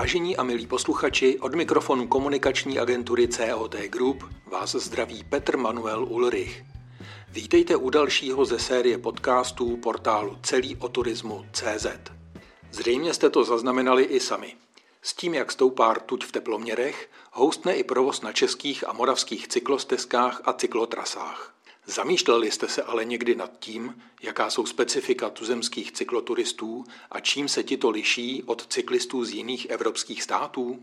Vážení a milí posluchači, od mikrofonu komunikační agentury COT Group vás zdraví Petr Manuel Ulrich. Vítejte u dalšího ze série podcastů portálu Celý o turizmu CZ. Zřejmě jste to zaznamenali i sami. S tím, jak stoupá rtuť v teploměrech, houstne i provoz na českých a moravských cyklostezkách a cyklotrasách. Zamýšleli jste se ale někdy nad tím, jaká jsou specifika tuzemských cykloturistů a čím se tito liší od cyklistů z jiných evropských států?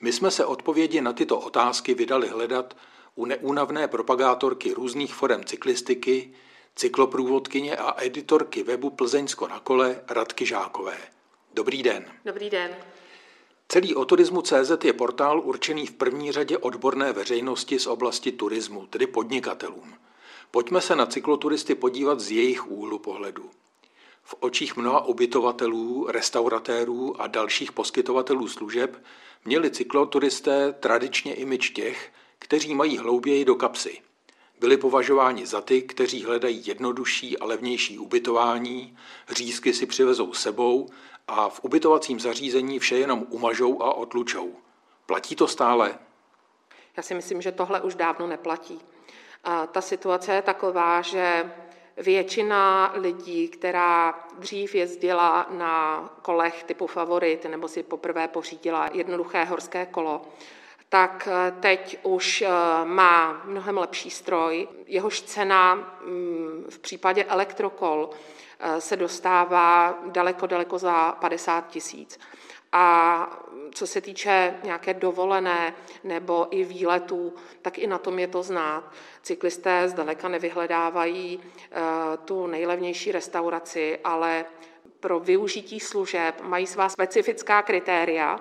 My jsme se odpovědi na tyto otázky vydali hledat u neúnavné propagátorky různých forem cyklistiky, cykloprůvodkyně a editorky webu Plzeňsko-na-kole Radky Žákové. Dobrý den. Dobrý den. Celý o turizmu CZ je portál určený v první řadě odborné veřejnosti z oblasti turismu, tedy podnikatelům. Pojďme se na cykloturisty podívat z jejich úhlu pohledu. V očích mnoha ubytovatelů, restauratérů a dalších poskytovatelů služeb měli cykloturisté tradičně image těch, kteří mají hlouběji do kapsy. Byli považováni za ty, kteří hledají jednodušší a levnější ubytování, řízky si přivezou sebou a v ubytovacím zařízení vše jenom umažou a otlučou. Platí to stále? Já si myslím, že tohle už dávno neplatí. A ta situace je taková, že většina lidí, která dřív jezdila na kolech typu Favorit nebo si poprvé pořídila jednoduché horské kolo, tak teď už má mnohem lepší stroj. Jehož cena v případě elektrokol se dostává daleko za 50 000. A co se týče nějaké dovolené nebo i výletů, tak i na tom je to znát. Cyklisté zdaleka nevyhledávají tu nejlevnější restauraci, ale pro využití služeb mají svá specifická kritéria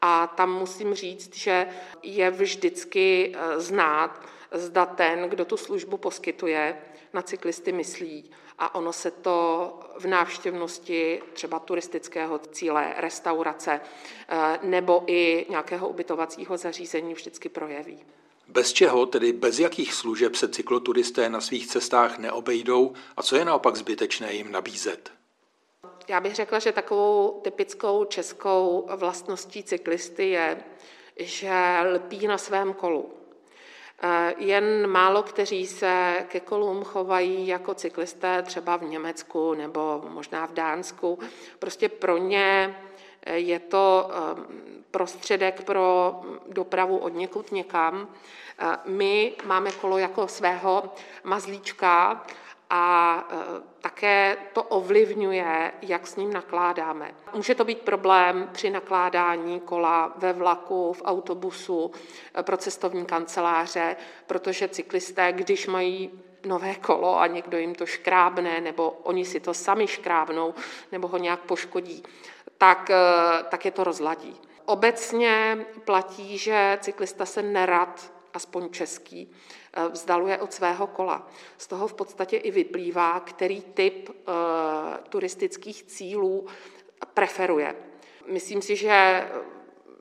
a tam musím říct, že je vždycky znát, zda ten, kdo tu službu poskytuje, na cyklisty myslí. A ono se to v návštěvnosti třeba turistického cíle, restaurace nebo i nějakého ubytovacího zařízení vždycky projeví. Bez čeho, tedy bez jakých služeb se cykloturisté na svých cestách neobejdou a co je naopak zbytečné jim nabízet? Já bych řekla, že takovou typickou českou vlastností cyklisty je, že lpí na svém kolu. Jen málo kteří se ke kolům chovají jako cyklisté třeba v Německu nebo možná v Dánsku. Prostě pro ně je to prostředek pro dopravu od někud někam. My máme kolo jako svého mazlíčka a také to ovlivňuje, jak s ním nakládáme. Může to být problém při nakládání kola ve vlaku, v autobusu, pro cestovní kanceláře, protože cyklisté, když mají nové kolo a někdo jim to škrábne, nebo oni si to sami škrábnou, nebo ho nějak poškodí, tak je to rozladí. Obecně platí, že cyklista se nerad, aspoň český, vzdaluje od svého kola. Z toho v podstatě i vyplývá, který typ turistických cílů preferuje. Myslím si, že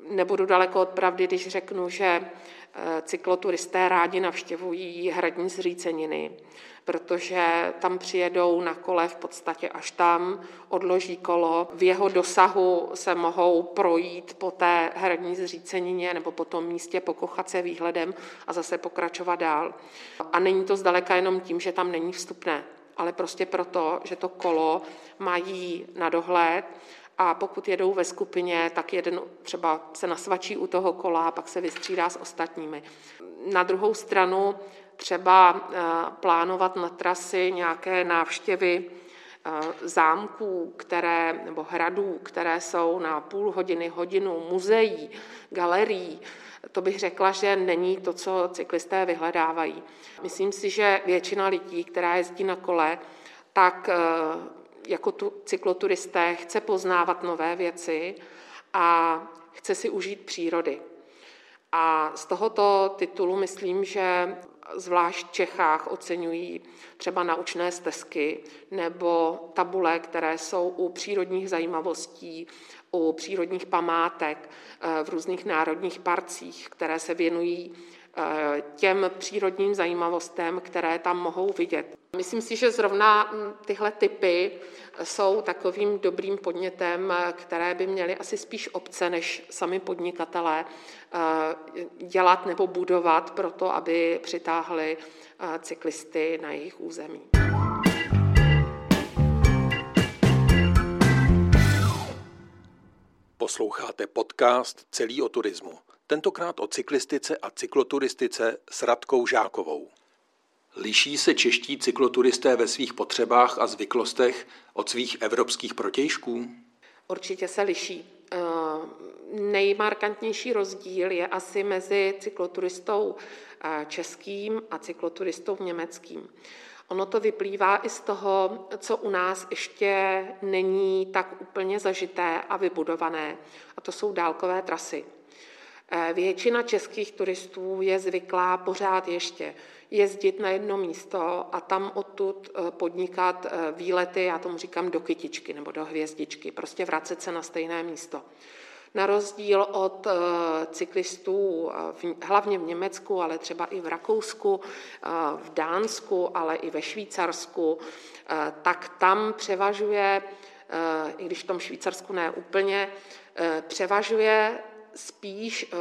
nebudu daleko od pravdy, když řeknu, že cykloturisté rádi navštěvují hradní zříceniny, protože tam přijedou na kole v podstatě až tam, odloží kolo, v jeho dosahu se mohou projít po té hradní zřícenině nebo po tom místě, pokochat se výhledem a zase pokračovat dál. A není to zdaleka jenom tím, že tam není vstupné, ale prostě proto, že to kolo mají na dohled. A pokud jedou ve skupině, tak jeden třeba se nasvačí u toho kola a pak se vystřídá s ostatními. Na druhou stranu třeba plánovat na trasy nějaké návštěvy zámků nebo hradů, které jsou na půl hodiny, hodinu, muzeí, galerií, to bych řekla, že není to, co cyklisté vyhledávají. Myslím si, že většina lidí, která jezdí na kole, tak jako cykloturisté chce poznávat nové věci a chce si užít přírody. A z tohoto titulu myslím, že zvlášť v Čechách oceňují třeba naučné stezky nebo tabule, které jsou u přírodních zajímavostí, u přírodních památek v různých národních parcích, které se věnují těm přírodním zajímavostem, které tam mohou vidět. Myslím si, že zrovna tyhle typy jsou takovým dobrým podnětem, které by měly asi spíš obce než sami podnikatelé dělat nebo budovat pro to, aby přitáhli cyklisty na jejich území. Posloucháte podcast Celý o turismu. Tentokrát o cyklistice a cykloturistice s Radkou Žákovou. Liší se čeští cykloturisté ve svých potřebách a zvyklostech od svých evropských protějšků? Určitě se liší. Nejmarkantnější rozdíl je asi mezi cykloturistou českým a cykloturistou německým. Ono to vyplývá i z toho, co u nás ještě není tak úplně zažité a vybudované, a to jsou dálkové trasy. Většina českých turistů je zvyklá pořád ještě jezdit na jedno místo a tam odtud podnikat výlety, já tomu říkám do kytičky nebo do hvězdičky, prostě vracet se na stejné místo. Na rozdíl od cyklistů hlavně v Německu, ale třeba i v Rakousku, v Dánsku, ale i ve Švýcarsku, tak tam převažuje, i když v tom Švýcarsku ne úplně, převažuje spíš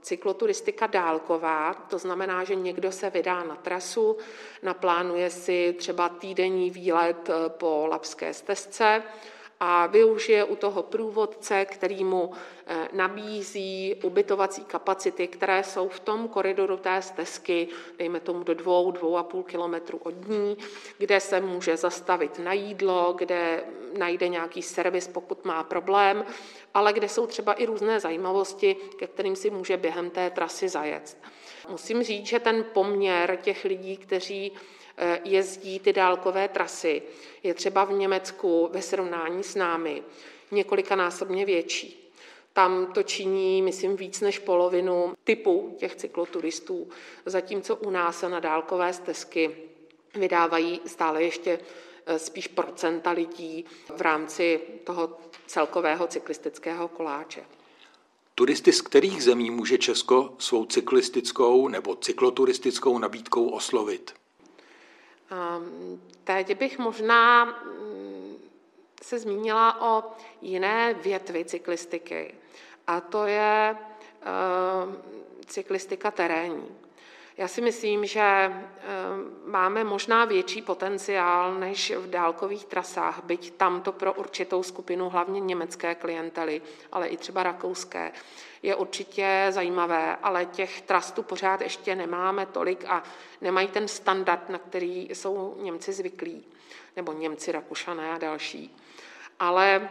cykloturistika dálková, to znamená, že někdo se vydá na trasu, naplánuje si třeba týdenní výlet po Labské stezce a využije u toho průvodce, který mu nabízí ubytovací kapacity, které jsou v tom koridoru té stezky, dejme tomu do 2–2,5 kilometru od ní, kde se může zastavit na jídlo, kde najde nějaký servis, pokud má problém, ale kde jsou třeba i různé zajímavosti, ke kterým si může během té trasy zajet. Musím říct, že ten poměr těch lidí, kteří jezdí ty dálkové trasy, je třeba v Německu ve srovnání s námi několikanásobně větší. Tam to činí, myslím, víc než polovinu typu těch cykloturistů, zatímco u nás se na dálkové stezky vydávají stále ještě spíš procenta lidí v rámci toho celkového cyklistického koláče. Turisty z kterých zemí může Česko svou cyklistickou nebo cykloturistickou nabídkou oslovit? Teď bych možná se zmínila o jiné větvi cyklistiky, a to je cyklistika terénní. Já si myslím, že máme možná větší potenciál než v dálkových trasách, byť tam to pro určitou skupinu, hlavně německé klientely, ale i třeba rakouské, je určitě zajímavé, ale těch trastů pořád ještě nemáme tolik a nemají ten standard, na který jsou Němci zvyklí, nebo Němci, Rakušané a další. Ale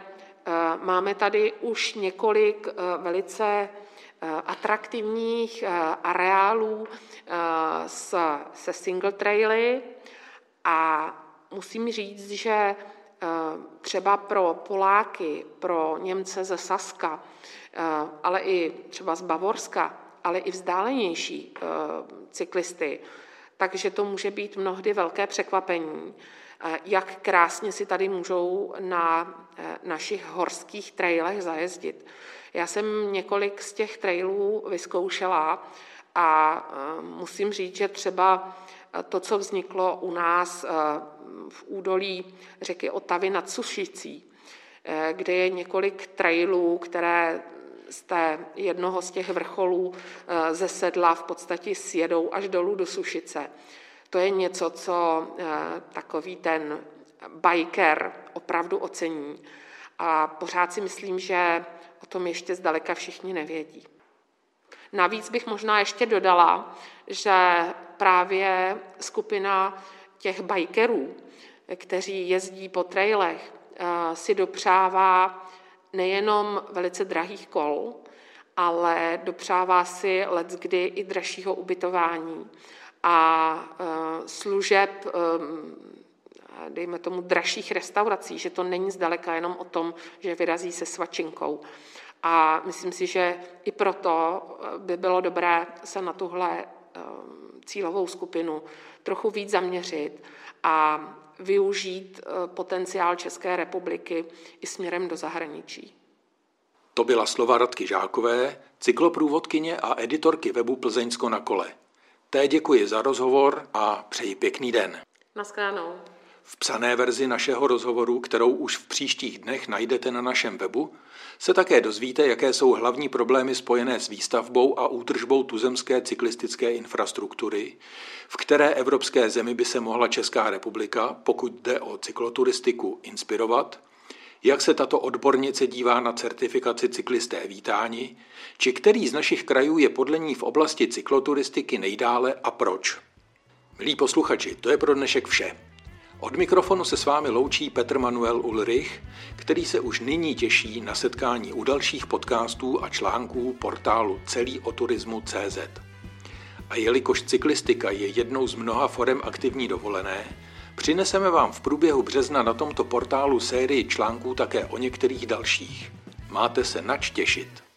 máme tady už několik velice atraktivních areálů se single traily a musím říct, že třeba pro Poláky, pro Němce ze Saska, ale i třeba z Bavorska, ale i vzdálenější cyklisty, takže to může být mnohdy velké překvapení, jak krásně si tady můžou na našich horských trailech zajezdit. Já jsem několik z těch trailů vyzkoušela a musím říct, že třeba to, co vzniklo u nás v údolí řeky Otavy nad Sušicí, kde je několik trailů, které z jednoho z těch vrcholů ze sedla v podstatě sjedou až dolů do Sušice. To je něco, co takový ten biker opravdu ocení. A pořád si myslím, že o tom ještě zdaleka všichni nevědí. Navíc bych možná ještě dodala, že právě skupina těch bikerů, kteří jezdí po trailech, si dopřává nejenom velice drahých kol, ale dopřává si leckdy i dražšího ubytování a služeb, dejme tomu, dražších restaurací, že to není zdaleka jenom o tom, že vyrazí se svačinkou. A myslím si, že i proto by bylo dobré se na tuhle cílovou skupinu trochu víc zaměřit a využít potenciál České republiky i směrem do zahraničí. To byla slova Radky Žákové, cykloprůvodkyně a editorky webu Plzeňsko-na-kole. Té děkuji za rozhovor a přeji pěkný den. Naschledanou. V psané verzi našeho rozhovoru, kterou už v příštích dnech najdete na našem webu, se také dozvíte, jaké jsou hlavní problémy spojené s výstavbou a údržbou tuzemské cyklistické infrastruktury, v které evropské zemi by se mohla Česká republika, pokud jde o cykloturistiku, inspirovat, jak se tato odbornice dívá na certifikaci cyklisté vítáni, či který z našich krajů je podle ní v oblasti cykloturistiky nejdále a proč. Milí posluchači, to je pro dnešek vše. Od mikrofonu se s vámi loučí Petr Manuel Ulrich, který se už nyní těší na setkání u dalších podcastů a článků portálu Celý o turizmu CZ. A jelikož cyklistika je jednou z mnoha forem aktivní dovolené, přineseme vám v průběhu března na tomto portálu sérii článků také o některých dalších. Máte se nač těšit.